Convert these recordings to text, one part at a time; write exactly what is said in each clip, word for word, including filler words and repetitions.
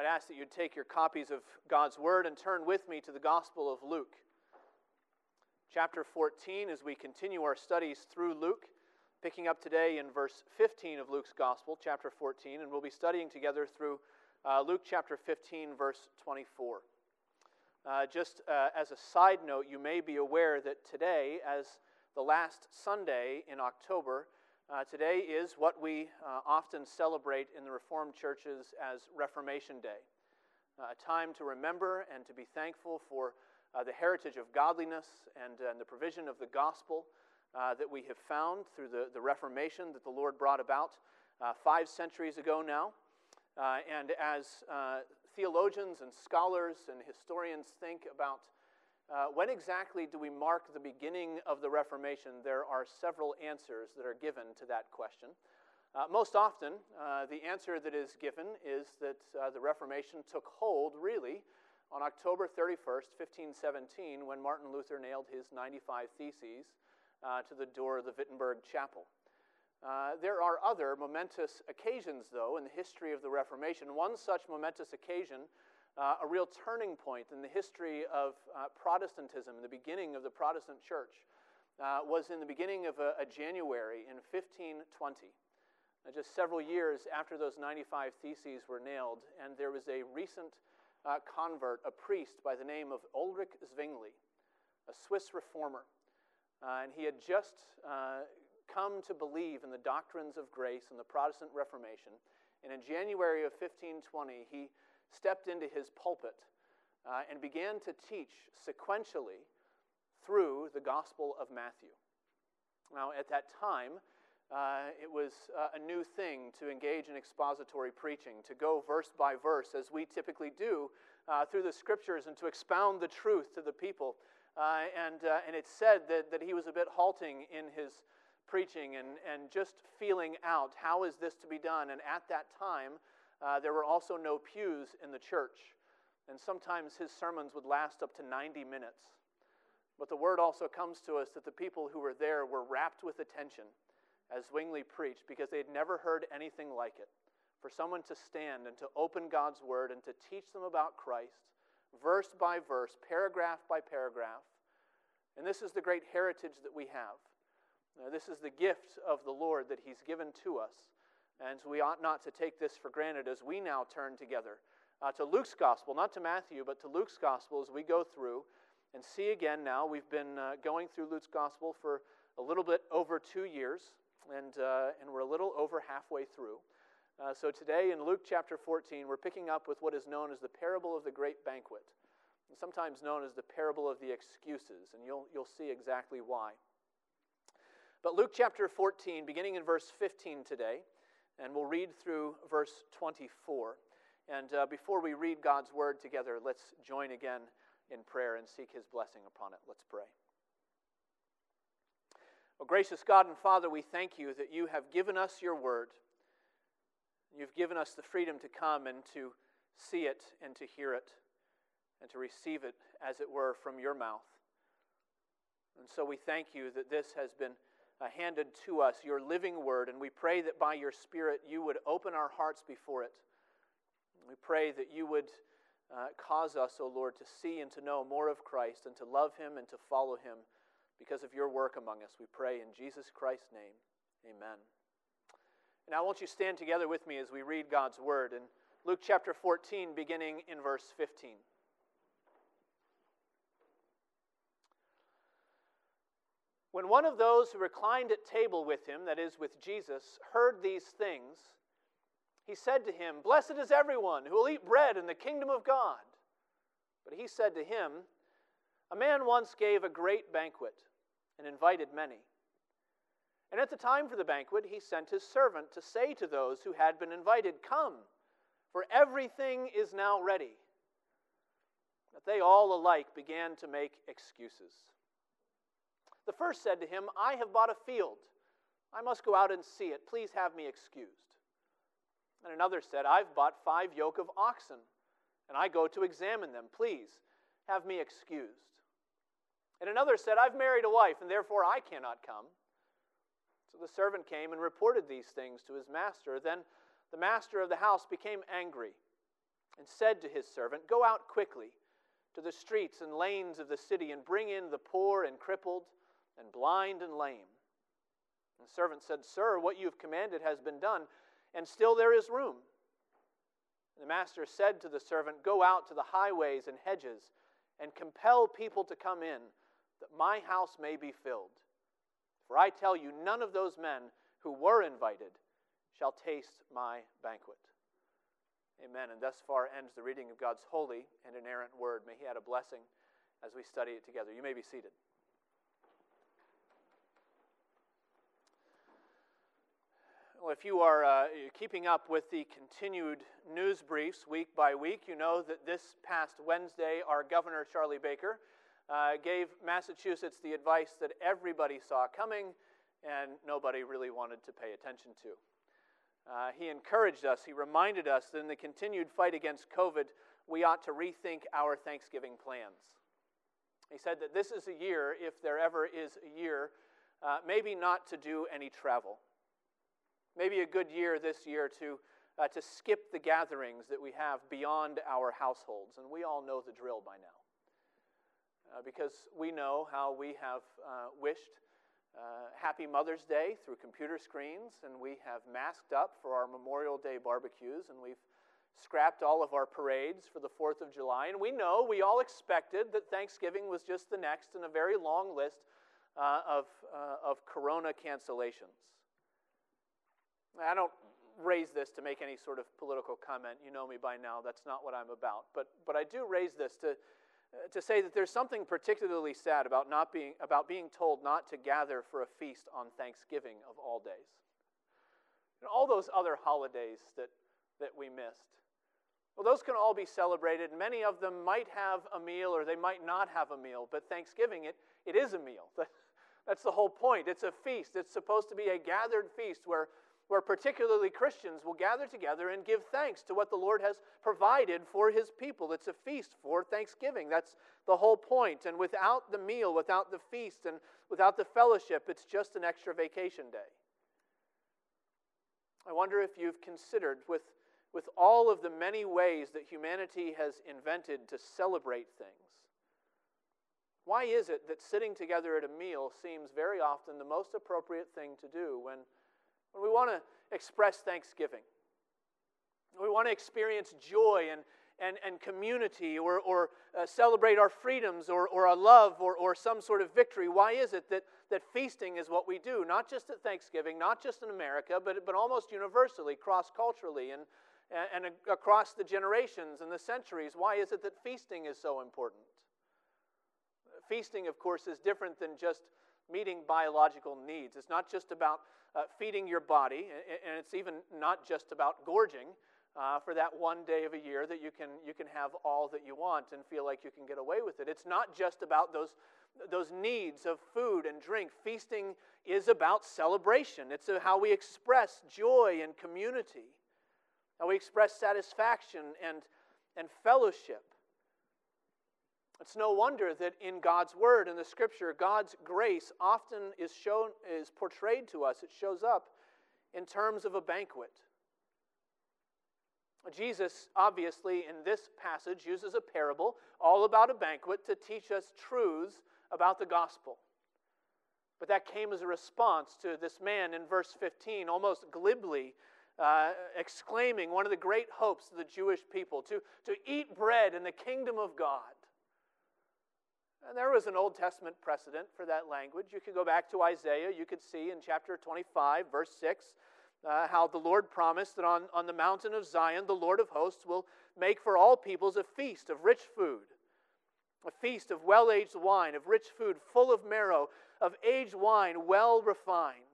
I'd ask that you'd take your copies of God's Word and turn with me to the Gospel of Luke. Chapter fourteen, as we continue our studies through Luke, picking up today in verse fifteen of Luke's Gospel, chapter fourteen, and we'll be studying together through uh, Luke chapter fifteen, verse twenty-four. Uh, just uh, as a side note, you may be aware that today, as the last Sunday in October, Uh, today is what we uh, often celebrate in the Reformed churches as Reformation Day, uh, a time to remember and to be thankful for uh, the heritage of godliness and, uh, and the provision of the gospel uh, that we have found through the, the Reformation that the Lord brought about uh, five centuries ago now. Uh, and as uh, theologians and scholars and historians think about Uh, when exactly do we mark the beginning of the Reformation? There are several answers that are given to that question. Uh, most often, uh, the answer that is given is that uh, the Reformation took hold, really, on October thirty-first, fifteen seventeen, when Martin Luther nailed his ninety-five Theses uh, to the door of the Wittenberg Chapel. Uh, there are other momentous occasions, though, in the history of the Reformation. One such momentous occasion, Uh, a real turning point in the history of uh, Protestantism, the beginning of the Protestant church, uh, was in the beginning of a, a January in fifteen twenty, uh, just several years after those ninety-five Theses were nailed, and there was a recent uh, convert, a priest by the name of Ulrich Zwingli, a Swiss reformer, uh, and he had just uh, come to believe in the doctrines of grace and the Protestant Reformation, and in January of fifteen twenty, he stepped into his pulpit uh, and began to teach sequentially through the Gospel of Matthew. Now, at that time, uh, it was uh, a new thing to engage in expository preaching, to go verse by verse, as we typically do uh, through the Scriptures, and to expound the truth to the people. Uh, and, uh, and it's said that, that he was a bit halting in his preaching and, and just feeling out, how is this to be done? And at that time, Uh, there were also no pews in the church, and sometimes his sermons would last up to ninety minutes. But the word also comes to us that the people who were there were rapt with attention as Zwingli preached, because they had never heard anything like it. For someone to stand and to open God's word and to teach them about Christ, verse by verse, paragraph by paragraph. And this is the great heritage that we have. Now, this is the gift of the Lord that he's given to us. And we ought not to take this for granted as we now turn together uh, to Luke's Gospel, not to Matthew, but to Luke's Gospel as we go through and see again now. We've been uh, going through Luke's Gospel for a little bit over two years, and, uh, and we're a little over halfway through. Uh, so today in Luke chapter fourteen, we're picking up with what is known as the parable of the great banquet, and sometimes known as the parable of the excuses, and you'll, you'll see exactly why. But Luke chapter fourteen, beginning in verse fifteen today, and we'll read through verse twenty-four. And uh, before we read God's word together, let's join again in prayer and seek his blessing upon it. Let's pray. Oh, gracious God and Father, we thank you that you have given us your word. You've given us the freedom to come and to see it and to hear it and to receive it, as it were, from your mouth. And so we thank you that this has been Uh, handed to us, your living word, and we pray that by your Spirit you would open our hearts before it. We pray that you would uh, cause us, O Lord, to see and to know more of Christ and to love him and to follow him because of your work among us. We pray in Jesus Christ's name. Amen. And now won't you stand together with me as we read God's word in Luke chapter fourteen, beginning in verse fifteen. When one of those who reclined at table with him, that is, with Jesus, heard these things, he said to him, "Blessed is everyone who will eat bread in the kingdom of God." But he said to him, "A man once gave a great banquet and invited many. And at the time for the banquet, he sent his servant to say to those who had been invited, 'Come, for everything is now ready.' But they all alike began to make excuses. The first said to him, 'I have bought a field. I must go out and see it. Please have me excused.' And another said, 'I've bought five yoke of oxen, and I go to examine them. Please have me excused.' And another said, 'I've married a wife, and therefore I cannot come.' So the servant came and reported these things to his master. Then the master of the house became angry and said to his servant, "Go out quickly to the streets and lanes of the city and bring in the poor and crippled and blind and lame." And the servant said, "Sir, what you have commanded has been done, and still there is room." And the master said to the servant, "Go out to the highways and hedges and compel people to come in, that my house may be filled. For I tell you, none of those men who were invited shall taste my banquet." Amen. And thus far ends the reading of God's holy and inerrant word. May he add a blessing as we study it together. You may be seated. Well, if you are uh, keeping up with the continued news briefs week by week, you know that this past Wednesday, our Governor, Charlie Baker, uh, gave Massachusetts the advice that everybody saw coming and nobody really wanted to pay attention to. Uh, he encouraged us, he reminded us that in the continued fight against COVID, we ought to rethink our Thanksgiving plans. He said that this is a year, if there ever is a year, uh, maybe not to do any travel. Maybe a good year this year to, uh, to skip the gatherings that we have beyond our households. And we all know the drill by now, uh, because we know how we have uh, wished Uh, Happy Mother's Day through computer screens, and we have masked up for our Memorial Day barbecues, and we've scrapped all of our parades for the fourth of July, and we know, we all expected that Thanksgiving was just the next in a very long list uh, of, uh, of corona cancellations. I don't raise this to make any sort of political comment. You know me by now. That's not what I'm about, but, but I do raise this to to say that there's something particularly sad about not being about being told not to gather for a feast on Thanksgiving of all days. And all those other holidays that, that we missed, well, those can all be celebrated. Many of them might have a meal or they might not have a meal, but Thanksgiving, it it is a meal. That's the whole point. It's a feast. It's supposed to be a gathered feast where, where particularly Christians will gather together and give thanks to what the Lord has provided for his people. It's a feast for Thanksgiving. That's the whole point. And without the meal, without the feast, and without the fellowship, it's just an extra vacation day. I wonder if you've considered, with, with all of the many ways that humanity has invented to celebrate things, why is it that sitting together at a meal seems very often the most appropriate thing to do when When we want to express thanksgiving? We want to experience joy and, and, and community, or, or uh, celebrate our freedoms, or, or our love, or, or some sort of victory. Why is it that, that feasting is what we do, not just at Thanksgiving, not just in America, but, but almost universally, cross-culturally, and, and, and across the generations and the centuries? Why is it that feasting is so important? Feasting, of course, is different than just meeting biological needs. It's not just about uh, feeding your body, and it's even not just about gorging uh, for that one day of a year that you can you can have all that you want and feel like you can get away with it. It's not just about those those needs of food and drink. Feasting is about celebration. It's how we express joy and community, how we express satisfaction and and fellowship. It's no wonder that in God's Word, in the Scripture, God's grace often is shown, is portrayed to us. It shows up in terms of a banquet. Jesus, obviously, in this passage, uses a parable all about a banquet to teach us truths about the gospel. But that came as a response to this man in verse fifteen, almost glibly uh, exclaiming one of the great hopes of the Jewish people, to, to eat bread in the kingdom of God. And there was an Old Testament precedent for that language. You could go back to Isaiah. You could see in chapter twenty-five, verse six, uh, how the Lord promised that on, on the mountain of Zion, the Lord of hosts will make for all peoples a feast of rich food, a feast of well-aged wine, of rich food full of marrow, of aged wine well refined.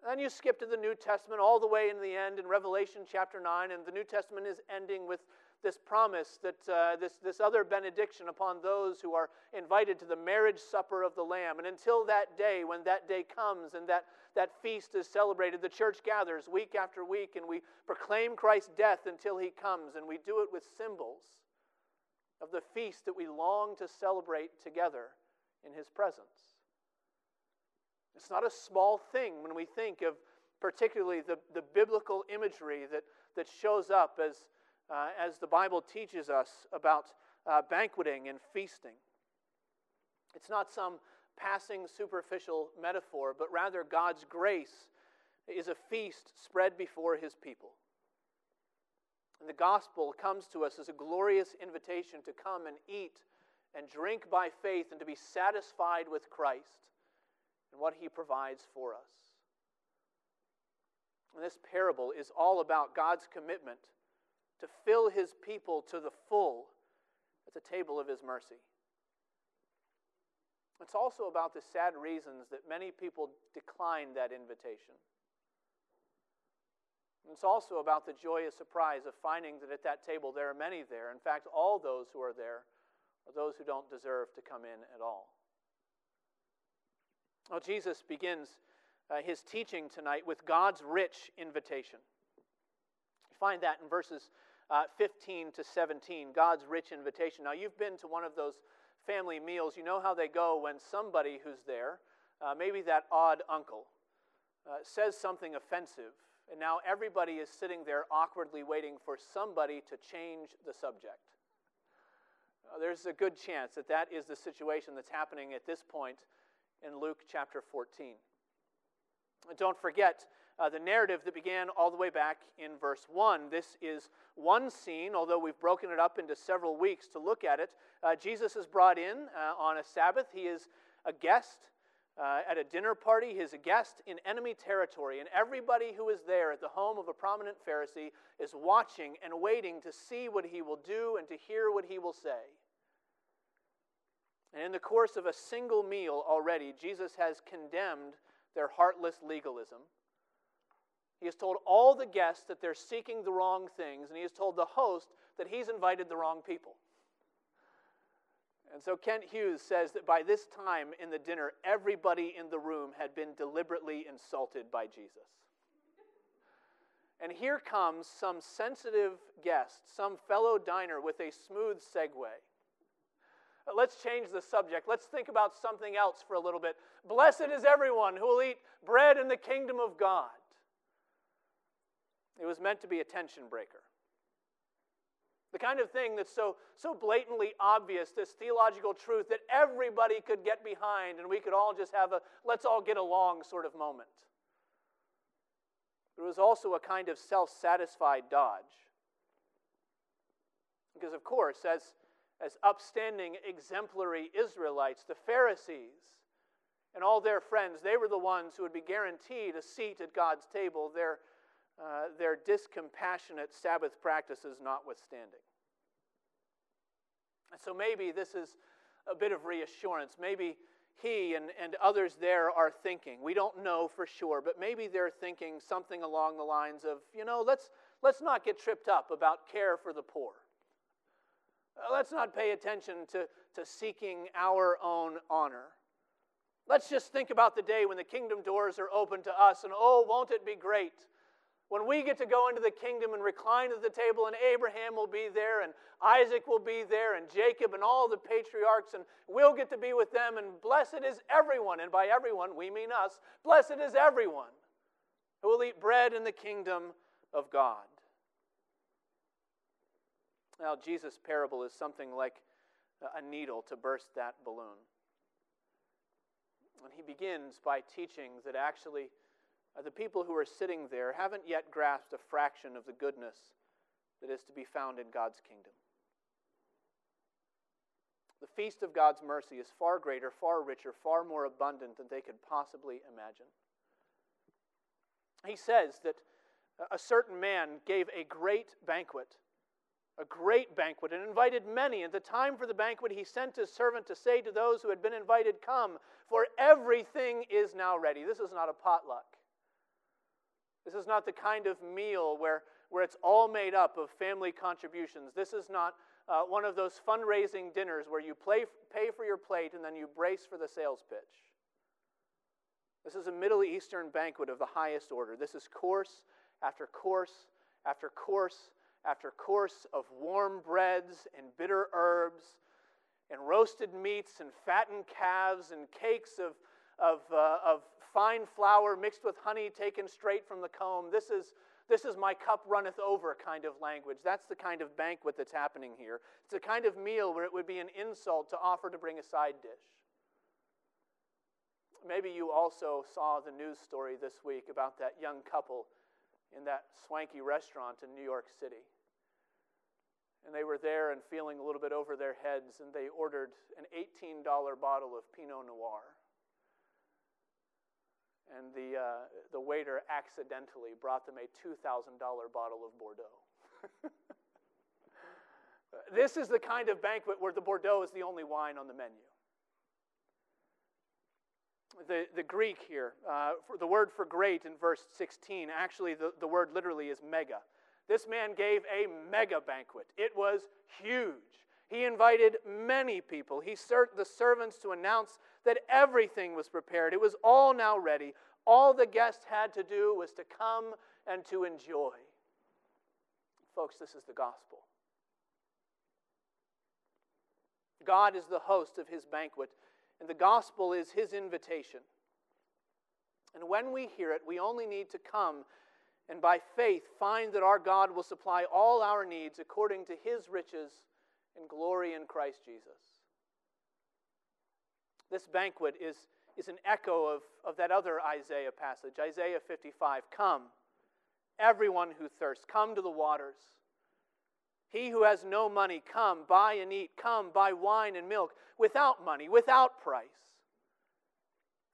And then you skip to the New Testament all the way in the end in Revelation chapter nine, and the New Testament is ending with this promise that uh, this, this other benediction upon those who are invited to the marriage supper of the Lamb. And until that day, when that day comes and that, that feast is celebrated, the church gathers week after week and we proclaim Christ's death until he comes. And we do it with symbols of the feast that we long to celebrate together in his presence. It's not a small thing when we think of particularly the, the biblical imagery that, that shows up as uh, as the Bible teaches us about uh, banqueting and feasting. It's not some passing superficial metaphor, but rather God's grace is a feast spread before his people. And the gospel comes to us as a glorious invitation to come and eat and drink by faith and to be satisfied with Christ and what he provides for us. And this parable is all about God's commitment to fill his people to the full at the table of his mercy. It's also about the sad reasons that many people decline that invitation. It's also about the joyous surprise of finding that at that table there are many there. In fact, all those who are there are those who don't deserve to come in at all. Well, Jesus begins uh, his teaching tonight with God's rich invitation. You find that in verses uh, fifteen to seventeen, God's rich invitation. Now, you've been to one of those family meals. You know how they go when somebody who's there, uh, maybe that odd uncle, uh, says something offensive. And now everybody is sitting there awkwardly waiting for somebody to change the subject. Uh, there's a good chance that that is the situation that's happening at this point in Luke chapter fourteen. And don't forget uh, the narrative that began all the way back in verse one. This is one scene, although we've broken it up into several weeks to look at it. Uh, Jesus is brought in uh, on a Sabbath. He is a guest. Uh, at a dinner party, he is a guest in enemy territory, and everybody who is there at the home of a prominent Pharisee is watching and waiting to see what he will do and to hear what he will say. And in the course of a single meal already, Jesus has condemned their heartless legalism. He has told all the guests that they're seeking the wrong things, and he has told the host that he's invited the wrong people. And so Kent Hughes says that by this time in the dinner, everybody in the room had been deliberately insulted by Jesus. And here comes some sensitive guest, some fellow diner with a smooth segue. Let's change the subject. Let's think about something else for a little bit. Blessed is everyone who will eat bread in the kingdom of God. It was meant to be a tension breaker. The kind of thing that's so, so blatantly obvious, this theological truth that everybody could get behind and we could all just have a let's all get along sort of moment. It was also a kind of self-satisfied dodge. Because of course, as, as upstanding, exemplary Israelites, the Pharisees and all their friends, they were the ones who would be guaranteed a seat at God's table. Their Uh, their discompassionate Sabbath practices notwithstanding. And so maybe this is a bit of reassurance. Maybe he and, and others there are thinking, we don't know for sure, but maybe they're thinking something along the lines of, you know, let's, let's not get tripped up about care for the poor. Uh, let's not pay attention to, to seeking our own honor. Let's just think about the day when the kingdom doors are open to us, and oh, won't it be great when we get to go into the kingdom and recline at the table, and Abraham will be there, and Isaac will be there, and Jacob and all the patriarchs, and we'll get to be with them, and blessed is everyone, and by everyone we mean us, blessed is everyone who will eat bread in the kingdom of God. Now, Jesus' parable is something like a needle to burst that balloon. And he begins by teaching that actually the people who are sitting there haven't yet grasped a fraction of the goodness that is to be found in God's kingdom. The feast of God's mercy is far greater, far richer, far more abundant than they could possibly imagine. He says that a certain man gave a great banquet, a great banquet, and invited many. At the time for the banquet, he sent his servant to say to those who had been invited, come, for everything is now ready. This is not a potluck. This is not the kind of meal where, where it's all made up of family contributions. This is not uh, one of those fundraising dinners where you play, pay for your plate and then you brace for the sales pitch. This is a Middle Eastern banquet of the highest order. This is course after course after course after course of warm breads and bitter herbs and roasted meats and fattened calves and cakes of, of, uh, of fine flour mixed with honey taken straight from the comb. This is, this is my cup runneth over kind of language. That's the kind of banquet that's happening here. It's a kind of meal where it would be an insult to offer to bring a side dish. Maybe you also saw the news story this week about that young couple in that swanky restaurant in New York City. And they were there and feeling a little bit over their heads, and they ordered an eighteen dollar bottle of Pinot Noir. And the uh, the waiter accidentally brought them a two thousand dollar bottle of Bordeaux. This is the kind of banquet where the Bordeaux is the only wine on the menu. The, the Greek here, uh, for the word for great in verse sixteen, actually the, the word literally is mega. This man gave a mega banquet. It was huge. He invited many people. He sent the servants to announce that everything was prepared. It was all now ready. All the guests had to do was to come and to enjoy. Folks, this is the gospel. God is the host of his banquet, and the gospel is his invitation. And when we hear it, we only need to come and by faith find that our God will supply all our needs according to his riches and glory in Christ Jesus. This banquet is, is an echo of, of that other Isaiah passage, Isaiah fifty-five. Come, everyone who thirsts, come to the waters. He who has no money, come, buy and eat. Come, buy wine and milk, without money, without price.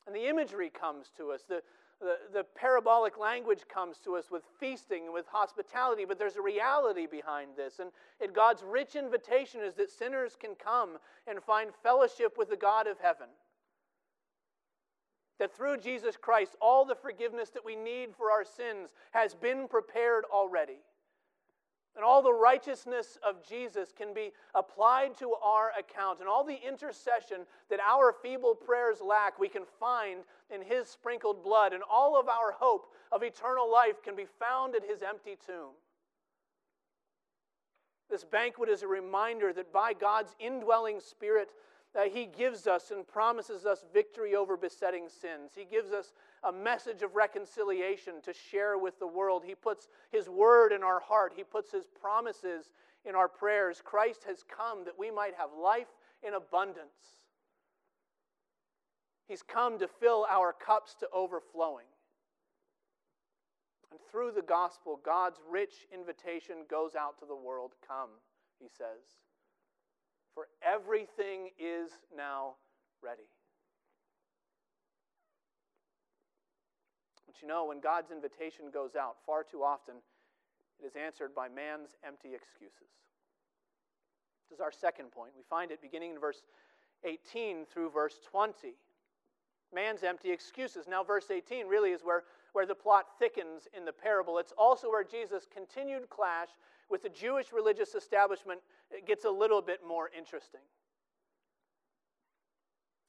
And the imagery comes to us. The, the, the parabolic language comes to us with feasting and with hospitality, but there's a reality behind this. And, and God's rich invitation is that sinners can come and find fellowship with the God of heaven. That through Jesus Christ, all the forgiveness that we need for our sins has been prepared already. And all the righteousness of Jesus can be applied to our account. And all the intercession that our feeble prayers lack, we can find in his sprinkled blood. And all of our hope of eternal life can be found at his empty tomb. This banquet is a reminder that by God's indwelling Spirit, that he gives us and promises us victory over besetting sins. He gives us a message of reconciliation to share with the world. He puts his word in our heart. He puts his promises in our prayers. Christ has come that we might have life in abundance. He's come to fill our cups to overflowing. And through the gospel, God's rich invitation goes out to the world. Come, he says. For everything is now ready. But you know, when God's invitation goes out, far too often it is answered by man's empty excuses. This is our second point. We find it beginning in verse eighteen through verse twenty. Man's empty excuses. Now verse eighteen really is where, where the plot thickens in the parable. It's also where Jesus' continued clash with the Jewish religious establishment, it gets a little bit more interesting.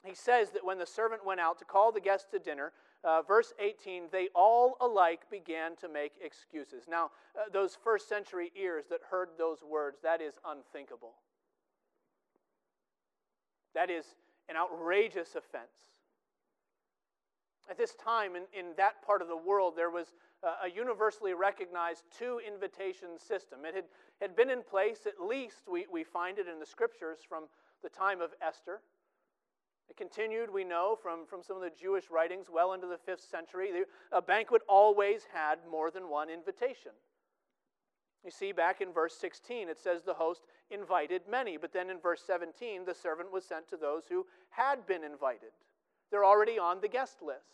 He says that when the servant went out to call the guests to dinner, uh, verse eighteen, they all alike began to make excuses. Now, uh, those first century ears that heard those words, that is unthinkable. That is an outrageous offense. At this time, in, in that part of the world, there was a universally recognized two-invitation system. It had, had been in place, at least we, we find it in the scriptures from the time of Esther. It continued, we know, from, from some of the Jewish writings well into the fifth century. A banquet always had more than one invitation. You see back in verse sixteen, it says the host invited many, but then in verse seventeen, the servant was sent to those who had been invited. They're already on the guest list.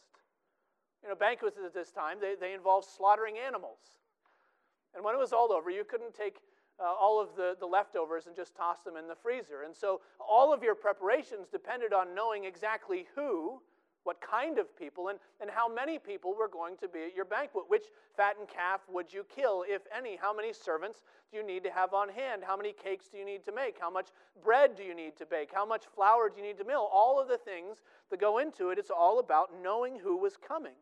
You know, banquets at this time, they, they involved slaughtering animals. And when it was all over, you couldn't take uh, all of the, the leftovers and just toss them in the freezer. And so all of your preparations depended on knowing exactly who, what kind of people, and, and how many people were going to be at your banquet. Which fattened calf would you kill, if any? How many servants do you need to have on hand? How many cakes do you need to make? How much bread do you need to bake? How much flour do you need to mill? All of the things that go into it, it's all about knowing who was coming.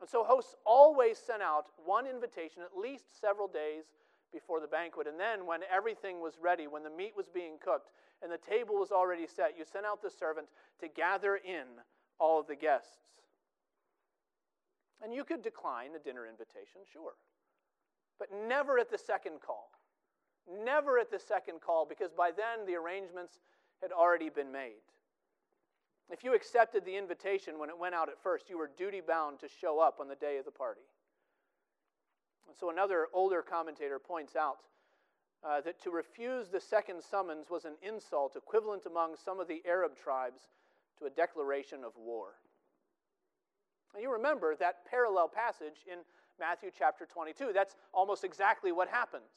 And so hosts always sent out one invitation at least several days before the banquet. And then when everything was ready, when the meat was being cooked and the table was already set, you sent out the servant to gather in all of the guests. And you could decline a dinner invitation, sure. But never at the second call. Never at the second call, because by then the arrangements had already been made. If you accepted the invitation when it went out at first, you were duty-bound to show up on the day of the party. And so another older commentator points out uh, that to refuse the second summons was an insult equivalent among some of the Arab tribes to a declaration of war. And you remember that parallel passage in Matthew chapter twenty-two. That's almost exactly what happens.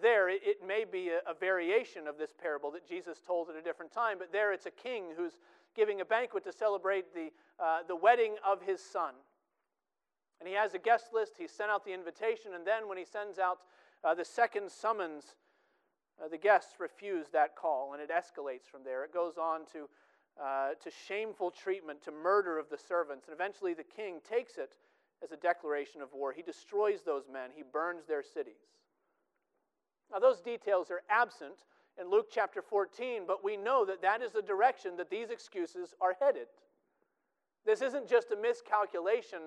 There, it may be a, a variation of this parable that Jesus told at a different time, but there it's a king who's giving a banquet to celebrate the, uh, the wedding of his son. And he has a guest list, he sent out the invitation, and then when he sends out uh, the second summons, uh, the guests refuse that call, and it escalates from there. It goes on to, uh, to shameful treatment, to murder of the servants, and eventually the king takes it as a declaration of war. He destroys those men, he burns their cities. Now, those details are absent in Luke chapter fourteen, but we know that that is the direction that these excuses are headed. This isn't just a miscalculation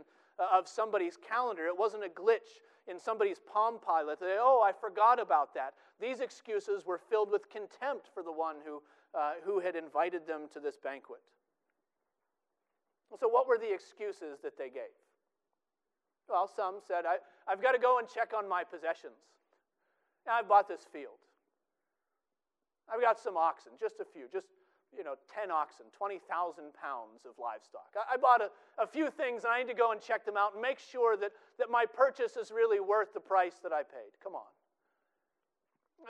of somebody's calendar. It wasn't a glitch in somebody's Palm Pilot. They, oh, I forgot about that. These excuses were filled with contempt for the one who, uh, who had invited them to this banquet. So what were the excuses that they gave? Well, some said, I, I've got to go and check on my possessions. Now, I bought this field. I've got some oxen, just a few, just, you know, ten oxen, twenty thousand pounds of livestock. I, I bought a, a few things, and I need to go and check them out and make sure that, that my purchase is really worth the price that I paid. Come on.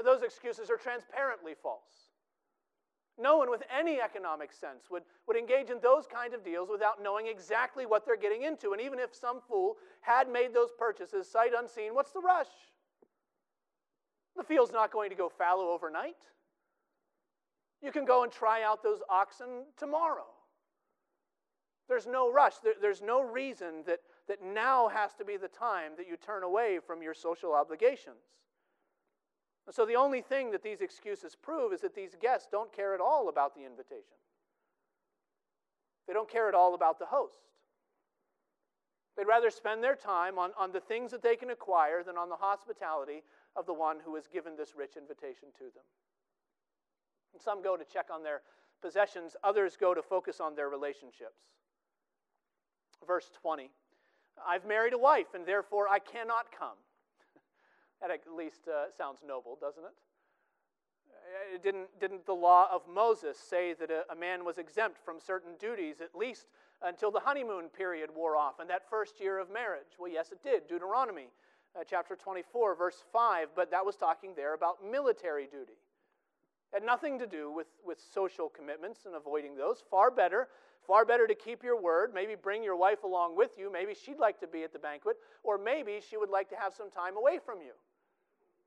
Those excuses are transparently false. No one with any economic sense would, would engage in those kind of deals without knowing exactly what they're getting into. And even if some fool had made those purchases sight unseen, what's the rush? The field's not going to go fallow overnight. You can go and try out those oxen tomorrow. There's no rush. There, there's no reason that, that now has to be the time that you turn away from your social obligations. And so the only thing that these excuses prove is that these guests don't care at all about the invitation. They don't care at all about the host. They'd rather spend their time on, on the things that they can acquire than on the hospitality of the one who has given this rich invitation to them. And some go to check on their possessions, others go to focus on their relationships. Verse twenty, I've married a wife, and therefore I cannot come. That at least uh, sounds noble, doesn't it? It didn't, didn't the law of Moses say that a, a man was exempt from certain duties at least until the honeymoon period wore off and that first year of marriage? Well, yes, it did. Deuteronomy uh, chapter twenty-four, verse five, but that was talking there about military duty. It had nothing to do with, with social commitments and avoiding those. Far better, far better to keep your word, maybe bring your wife along with you, maybe she'd like to be at the banquet, or maybe she would like to have some time away from you.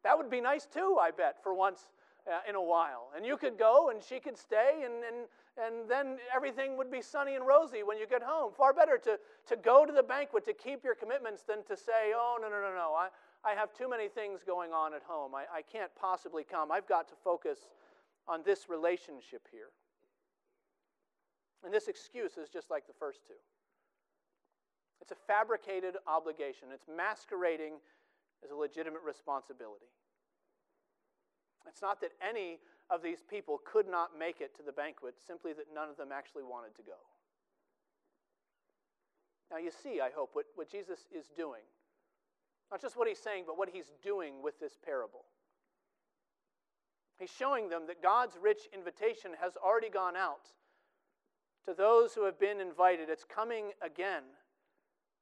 That would be nice too, I bet, for once Uh, in a while. And you could go and she could stay and, and, and then everything would be sunny and rosy when you get home. Far better to, to go to the banquet to keep your commitments than to say, oh, no, no, no, no, I, I have too many things going on at home. I, I can't possibly come. I've got to focus on this relationship here. And this excuse is just like the first two. It's a fabricated obligation. It's masquerading as a legitimate responsibility. It's not that any of these people could not make it to the banquet, simply that none of them actually wanted to go. Now you see, I hope, what, what Jesus is doing. Not just what he's saying, but what he's doing with this parable. He's showing them that God's rich invitation has already gone out to those who have been invited. It's coming again.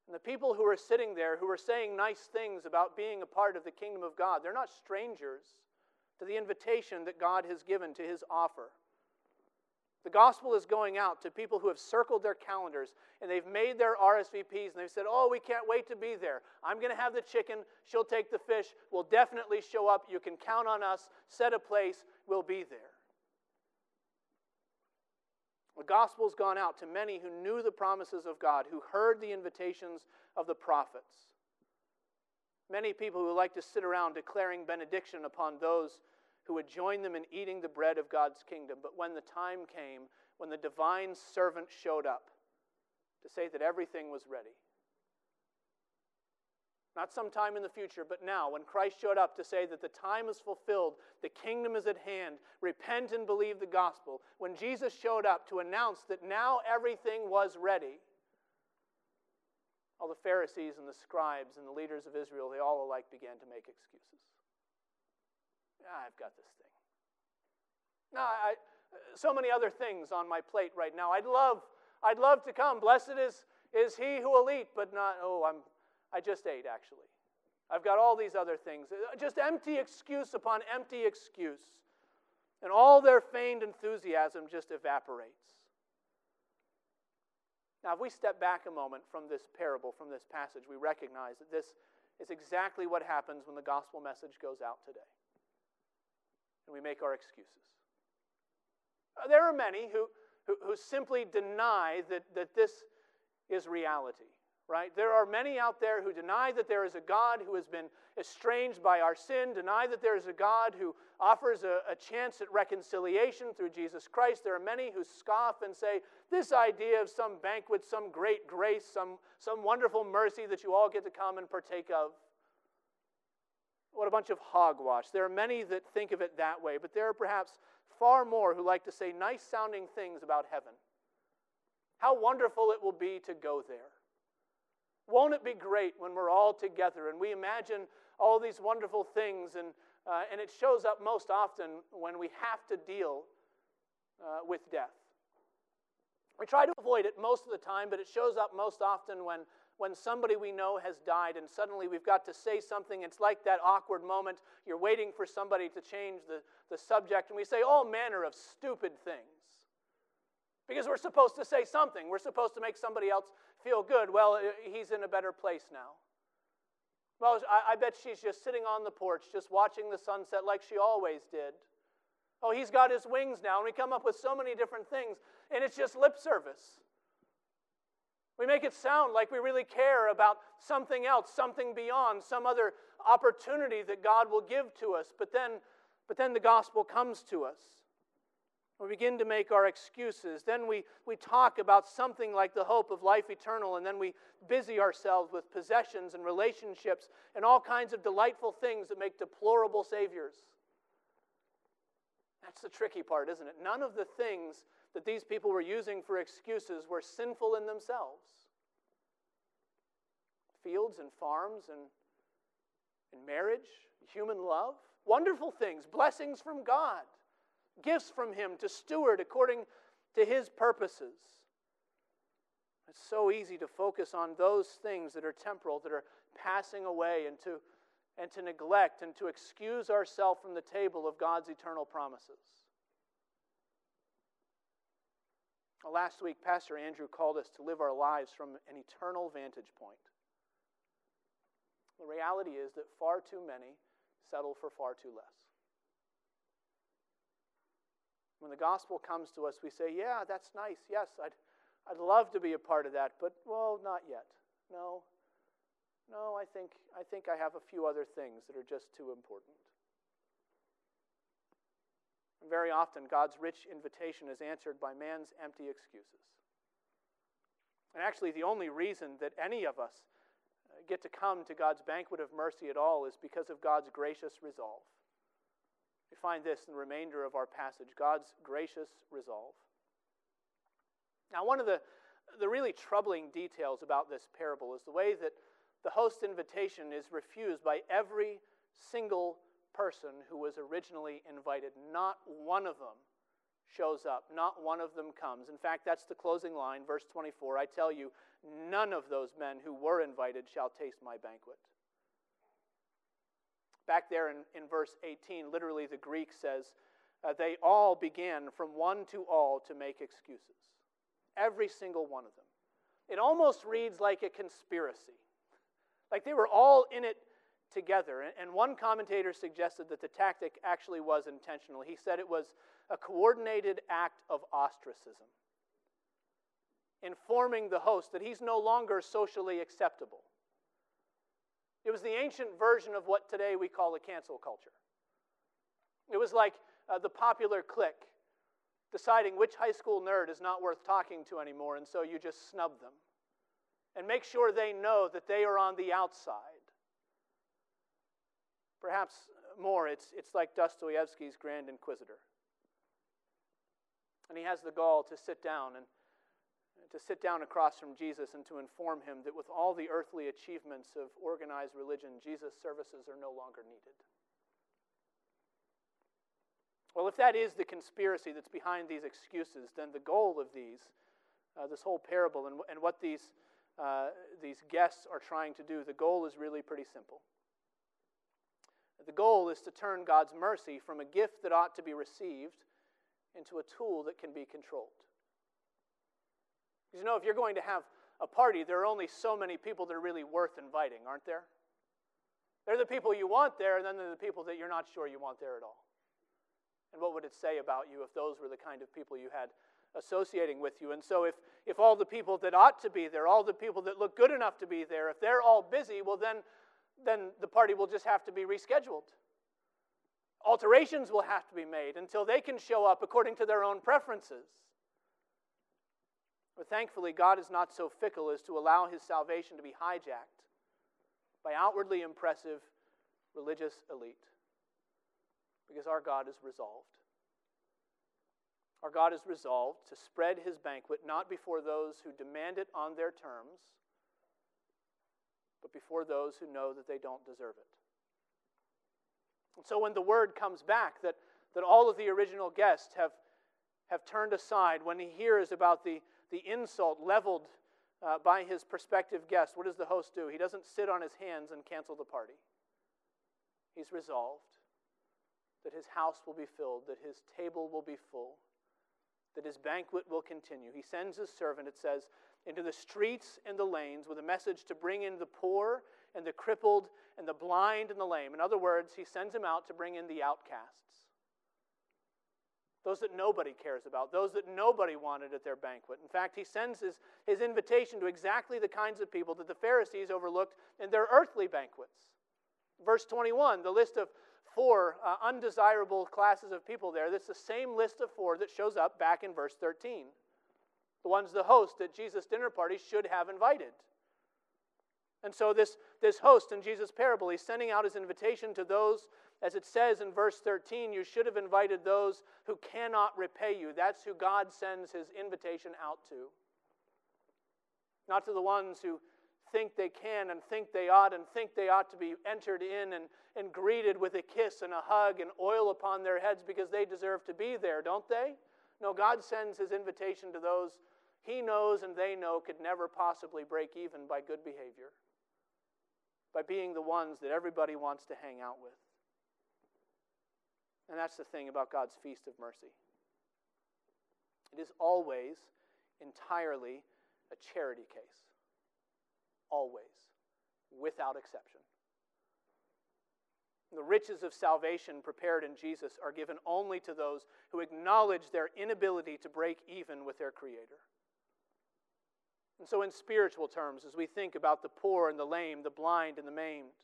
And the people who are sitting there, who are saying nice things about being a part of the kingdom of God, they're not strangers to the invitation that God has given to his offer. The gospel is going out to people who have circled their calendars and they've made their R S V Ps and they've said, oh, we can't wait to be there. I'm going to have the chicken. She'll take the fish. We'll definitely show up. You can count on us. Set a place. We'll be there. The gospel's gone out to many who knew the promises of God, who heard the invitations of the prophets. Many people who like to sit around declaring benediction upon those who would join them in eating the bread of God's kingdom. But when the time came, when the divine servant showed up to say that everything was ready, Not sometime in the future, but now, when Christ showed up to say that the time is fulfilled, the kingdom is at hand, repent and believe the gospel. When Jesus showed up to announce that now everything was ready, all the Pharisees and the scribes and the leaders of Israel, they all alike began to make excuses. Ah, I've got this thing. No, I, so many other things on my plate right now. I'd love, I'd love to come. Blessed is, is he who will eat, but not, oh, I'm... I just ate, actually. I've got all these other things. Just empty excuse upon empty excuse. And all their feigned enthusiasm just evaporates. Now, if we step back a moment from this parable, from this passage, we recognize that this is exactly what happens when the gospel message goes out today. And we make our excuses. There are many who, who, who simply deny that, that this is reality. Right? There are many out there who deny that there is a God who has been estranged by our sin, deny that there is a God who offers a, a chance at reconciliation through Jesus Christ. There are many who scoff and say, this idea of some banquet, some great grace, some, some wonderful mercy that you all get to come and partake of. What a bunch of hogwash. There are many that think of it that way, but there are perhaps far more who like to say nice-sounding things about heaven. How wonderful it will be to go there. Won't it be great when we're all together and we imagine all these wonderful things, and, uh, and it shows up most often when we have to deal uh, with death. We try to avoid it most of the time, but it shows up most often when, when somebody we know has died and suddenly we've got to say something. It's like that awkward moment. You're waiting for somebody to change the, the subject, and we say all manner of stupid things. Because we're supposed to say something. We're supposed to make somebody else feel good. Well, he's in a better place now. Well, I, I bet she's just sitting on the porch, just watching the sunset like she always did. Oh, he's got his wings now. And we come up with so many different things, and it's just lip service. We make it sound like we really care about something else, something beyond, some other opportunity that God will give to us. But then, but then the gospel comes to us. We begin to make our excuses. Then we, we talk about something like the hope of life eternal, and then we busy ourselves with possessions and relationships and all kinds of delightful things that make deplorable saviors. That's the tricky part, isn't it? None of the things that these people were using for excuses were sinful in themselves. Fields and farms and, and marriage, human love, wonderful things, blessings from God. Gifts from him to steward according to his purposes. It's so easy to focus on those things that are temporal, that are passing away, and to, and to neglect and to excuse ourselves from the table of God's eternal promises. Well, last week, Pastor Andrew called us to live our lives from an eternal vantage point. The reality is that far too many settle for far too less. When the gospel comes to us, we say, yeah, that's nice. Yes, I'd, I'd love to be a part of that, but, well, not yet. No, no, I think, I think I have a few other things that are just too important. And very often, God's rich invitation is answered by man's empty excuses. And actually, the only reason that any of us get to come to God's banquet of mercy at all is because of God's gracious resolve. We find this in the remainder of our passage, God's gracious resolve. Now, one of the, the really troubling details about this parable is the way that the host invitation is refused by every single person who was originally invited. Not one of them shows up. Not one of them comes. In fact, that's the closing line, verse twenty-four. I tell you, none of those men who were invited shall taste my banquet. Back there in, in verse eighteen, literally the Greek says, uh, they all began from one to all to make excuses. Every single one of them. It almost reads like a conspiracy. Like they were all in it together. And, and one commentator suggested that the tactic actually was intentional. He said it was a coordinated act of ostracism, informing the host that he's no longer socially acceptable. It was the ancient version of what today we call a cancel culture. It was like uh, the popular clique deciding which high school nerd is not worth talking to anymore, and so you just snub them and make sure they know that they are on the outside. Perhaps more, it's, it's like Dostoevsky's Grand Inquisitor. And he has the gall to sit down and to sit down across from Jesus and to inform him that with all the earthly achievements of organized religion, Jesus' services are no longer needed. Well, if that is the conspiracy that's behind these excuses, then the goal of these, uh, this whole parable and, and what these, uh, these guests are trying to do, the goal is really pretty simple. The goal is to turn God's mercy from a gift that ought to be received into a tool that can be controlled. You know, if you're going to have a party, there are only so many people that are really worth inviting, aren't there? They're the people you want there, and then they're the people that you're not sure you want there at all. And what would it say about you if those were the kind of people you had associating with you? And so if, if all the people that ought to be there, all the people that look good enough to be there, if they're all busy, well, then, then the party will just have to be rescheduled. Alterations will have to be made until they can show up according to their own preferences. But thankfully, God is not so fickle as to allow his salvation to be hijacked by outwardly impressive religious elite, because our God is resolved. Our God is resolved to spread his banquet not before those who demand it on their terms, but before those who know that they don't deserve it. And so when the word comes back that, that all of the original guests have, have turned aside, when he hears about the The insult leveled uh, by his prospective guest, what does the host do? He doesn't sit on his hands and cancel the party. He's resolved that his house will be filled, that his table will be full, that his banquet will continue. He sends his servant, it says, into the streets and the lanes with a message to bring in the poor and the crippled and the blind and the lame. In other words, he sends him out to bring in the outcasts. Those that nobody cares about, those that nobody wanted at their banquet. In fact, he sends his, his invitation to exactly the kinds of people that the Pharisees overlooked in their earthly banquets. Verse twenty-one, the list of four uh, undesirable classes of people there, that's the same list of four that shows up back in verse thirteen. The ones the host at Jesus' dinner party should have invited. And so this, this host in Jesus' parable, he's sending out his invitation to those, as it says in verse thirteen, you should have invited those who cannot repay you. That's who God sends his invitation out to. Not to the ones who think they can and think they ought and think they ought to be entered in and, and greeted with a kiss and a hug and oil upon their heads because they deserve to be there, don't they? No, God sends his invitation to those he knows and they know could never possibly break even by good behavior, by being the ones that everybody wants to hang out with. And that's the thing about God's feast of mercy. It is always entirely a charity case. Always. Without exception. The riches of salvation prepared in Jesus are given only to those who acknowledge their inability to break even with their Creator. And so in spiritual terms, as we think about the poor and the lame, the blind and the maimed,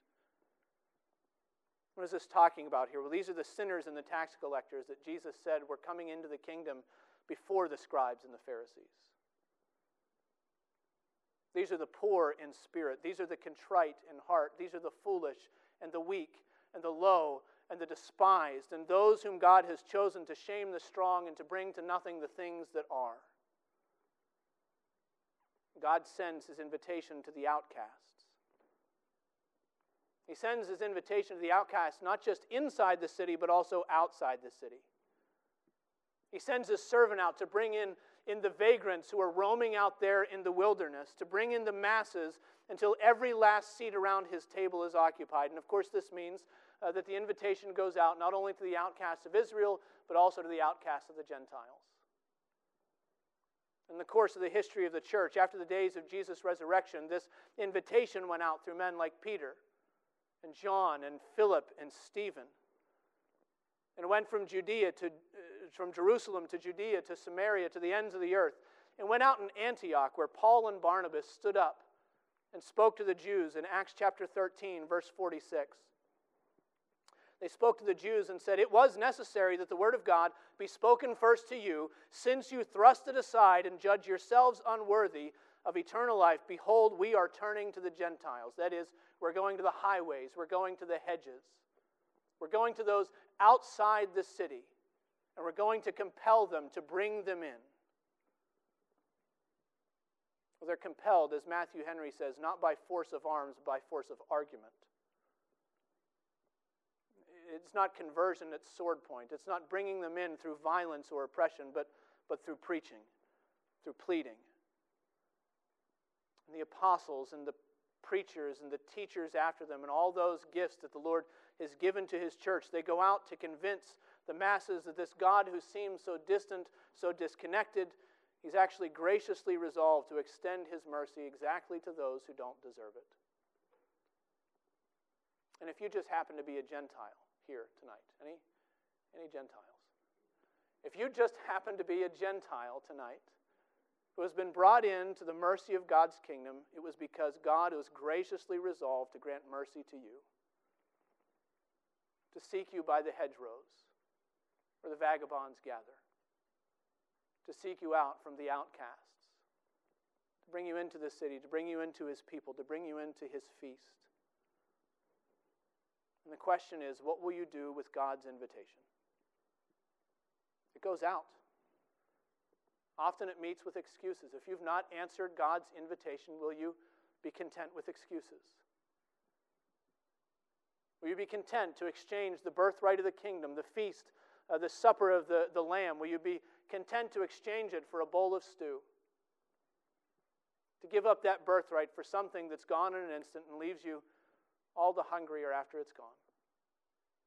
what is this talking about here? Well, these are the sinners and the tax collectors that Jesus said were coming into the kingdom before the scribes and the Pharisees. These are the poor in spirit. These are the contrite in heart. These are the foolish and the weak and the low and the despised and those whom God has chosen to shame the strong and to bring to nothing the things that are. God sends his invitation to the outcasts. He sends his invitation to the outcasts not just inside the city, but also outside the city. He sends his servant out to bring in, in the vagrants who are roaming out there in the wilderness, to bring in the masses until every last seat around his table is occupied. And of course this means uh, that the invitation goes out not only to the outcasts of Israel, but also to the outcasts of the Gentiles. In the course of the history of the church, after the days of Jesus' resurrection, this invitation went out through men like Peter and John and Philip and Stephen. And it went from Judea to, uh, from Jerusalem to Judea to Samaria to the ends of the earth. It went out in Antioch where Paul and Barnabas stood up and spoke to the Jews in Acts chapter thirteen, verse forty-six. They spoke to the Jews and said, "It was necessary that the word of God be spoken first to you, since you thrust it aside and judge yourselves unworthy of eternal life. Behold, we are turning to the Gentiles." That is, we're going to the highways, we're going to the hedges. We're going to those outside the city, and we're going to compel them to bring them in. Well, they're compelled, as Matthew Henry says, not by force of arms, but by force of argument. It's not conversion at sword point. It's not bringing them in through violence or oppression, but, but through preaching, through pleading. And the apostles and the preachers and the teachers after them and all those gifts that the Lord has given to his church, they go out to convince the masses that this God who seems so distant, so disconnected, he's actually graciously resolved to extend his mercy exactly to those who don't deserve it. And if you just happen to be a Gentile here tonight, any, any Gentiles? If you just happen to be a Gentile tonight who has been brought in to the mercy of God's kingdom, it was because God was graciously resolved to grant mercy to you, to seek you by the hedgerows where the vagabonds gather, to seek you out from the outcasts, to bring you into the city, to bring you into his people, to bring you into his feast. And the question is, what will you do with God's invitation? It goes out. Often it meets with excuses. If you've not answered God's invitation, will you be content with excuses? Will you be content to exchange the birthright of the kingdom, the feast, uh, the supper of the, the Lamb? Will you be content to exchange it for a bowl of stew? To give up that birthright for something that's gone in an instant and leaves you all the hungrier after it's gone.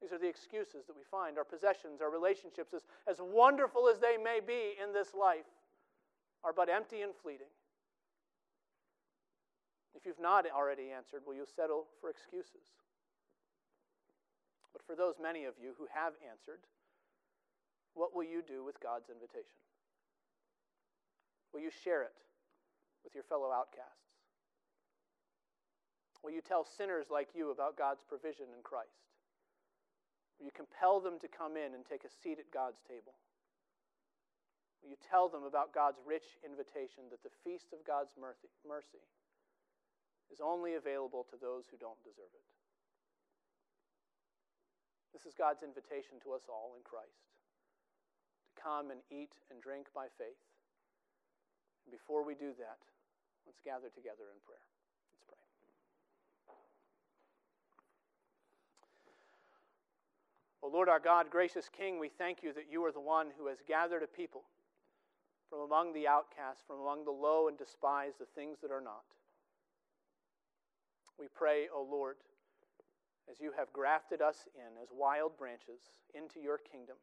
These are the excuses that we find. Our possessions, our relationships, as, as wonderful as they may be in this life, are but empty and fleeting. If you've not already answered, will you settle for excuses? But for those many of you who have answered, what will you do with God's invitation? Will you share it with your fellow outcasts? Will you tell sinners like you about God's provision in Christ? Will you compel them to come in and take a seat at God's table? Will you tell them about God's rich invitation that the feast of God's mercy, mercy is only available to those who don't deserve it? This is God's invitation to us all in Christ, to come and eat and drink by faith. And before we do that, let's gather together in prayer. O Lord our God, gracious King, we thank you that you are the one who has gathered a people from among the outcasts, from among the low and despised, the things that are not. We pray, O Lord, as you have grafted us in as wild branches into your kingdom,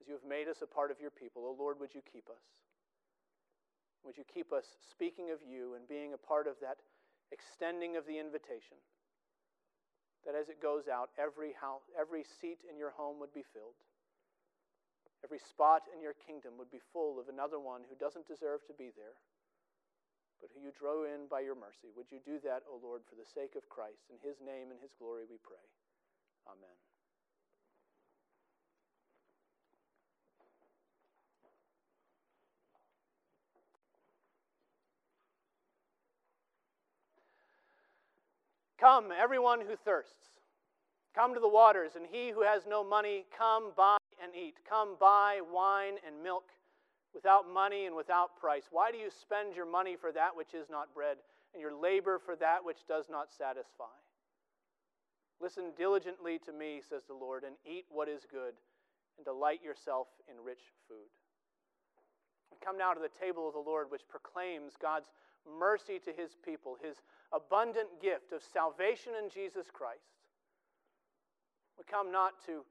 as you have made us a part of your people, O Lord, would you keep us? Would you keep us speaking of you and being a part of that extending of the invitation? That as it goes out, every house, every seat in your home would be filled. Every spot in your kingdom would be full of another one who doesn't deserve to be there, but who you drew in by your mercy. Would you do that, O Lord, for the sake of Christ? In his name and his glory we pray. Amen. Come, everyone who thirsts. Come to the waters, and he who has no money, come buy and eat. Come buy wine and milk without money and without price. Why do you spend your money for that which is not bread, and your labor for that which does not satisfy? Listen diligently to me, says the Lord, and eat what is good, and delight yourself in rich food. Come now to the table of the Lord, which proclaims God's mercy to his people, his abundant gift of salvation in Jesus Christ. We come not to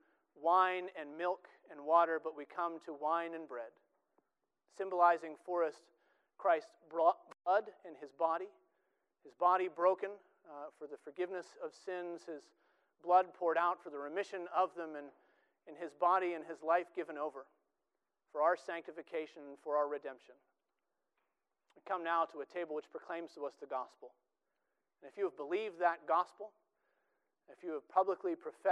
wine and milk and water, but we come to wine and bread, symbolizing for us Christ's blood and his body, his body broken uh, for the forgiveness of sins, his blood poured out for the remission of them, and, and his body and his life given over for our sanctification and for our redemption. We come now to a table which proclaims to us the gospel. And if you have believed that gospel, if you have publicly professed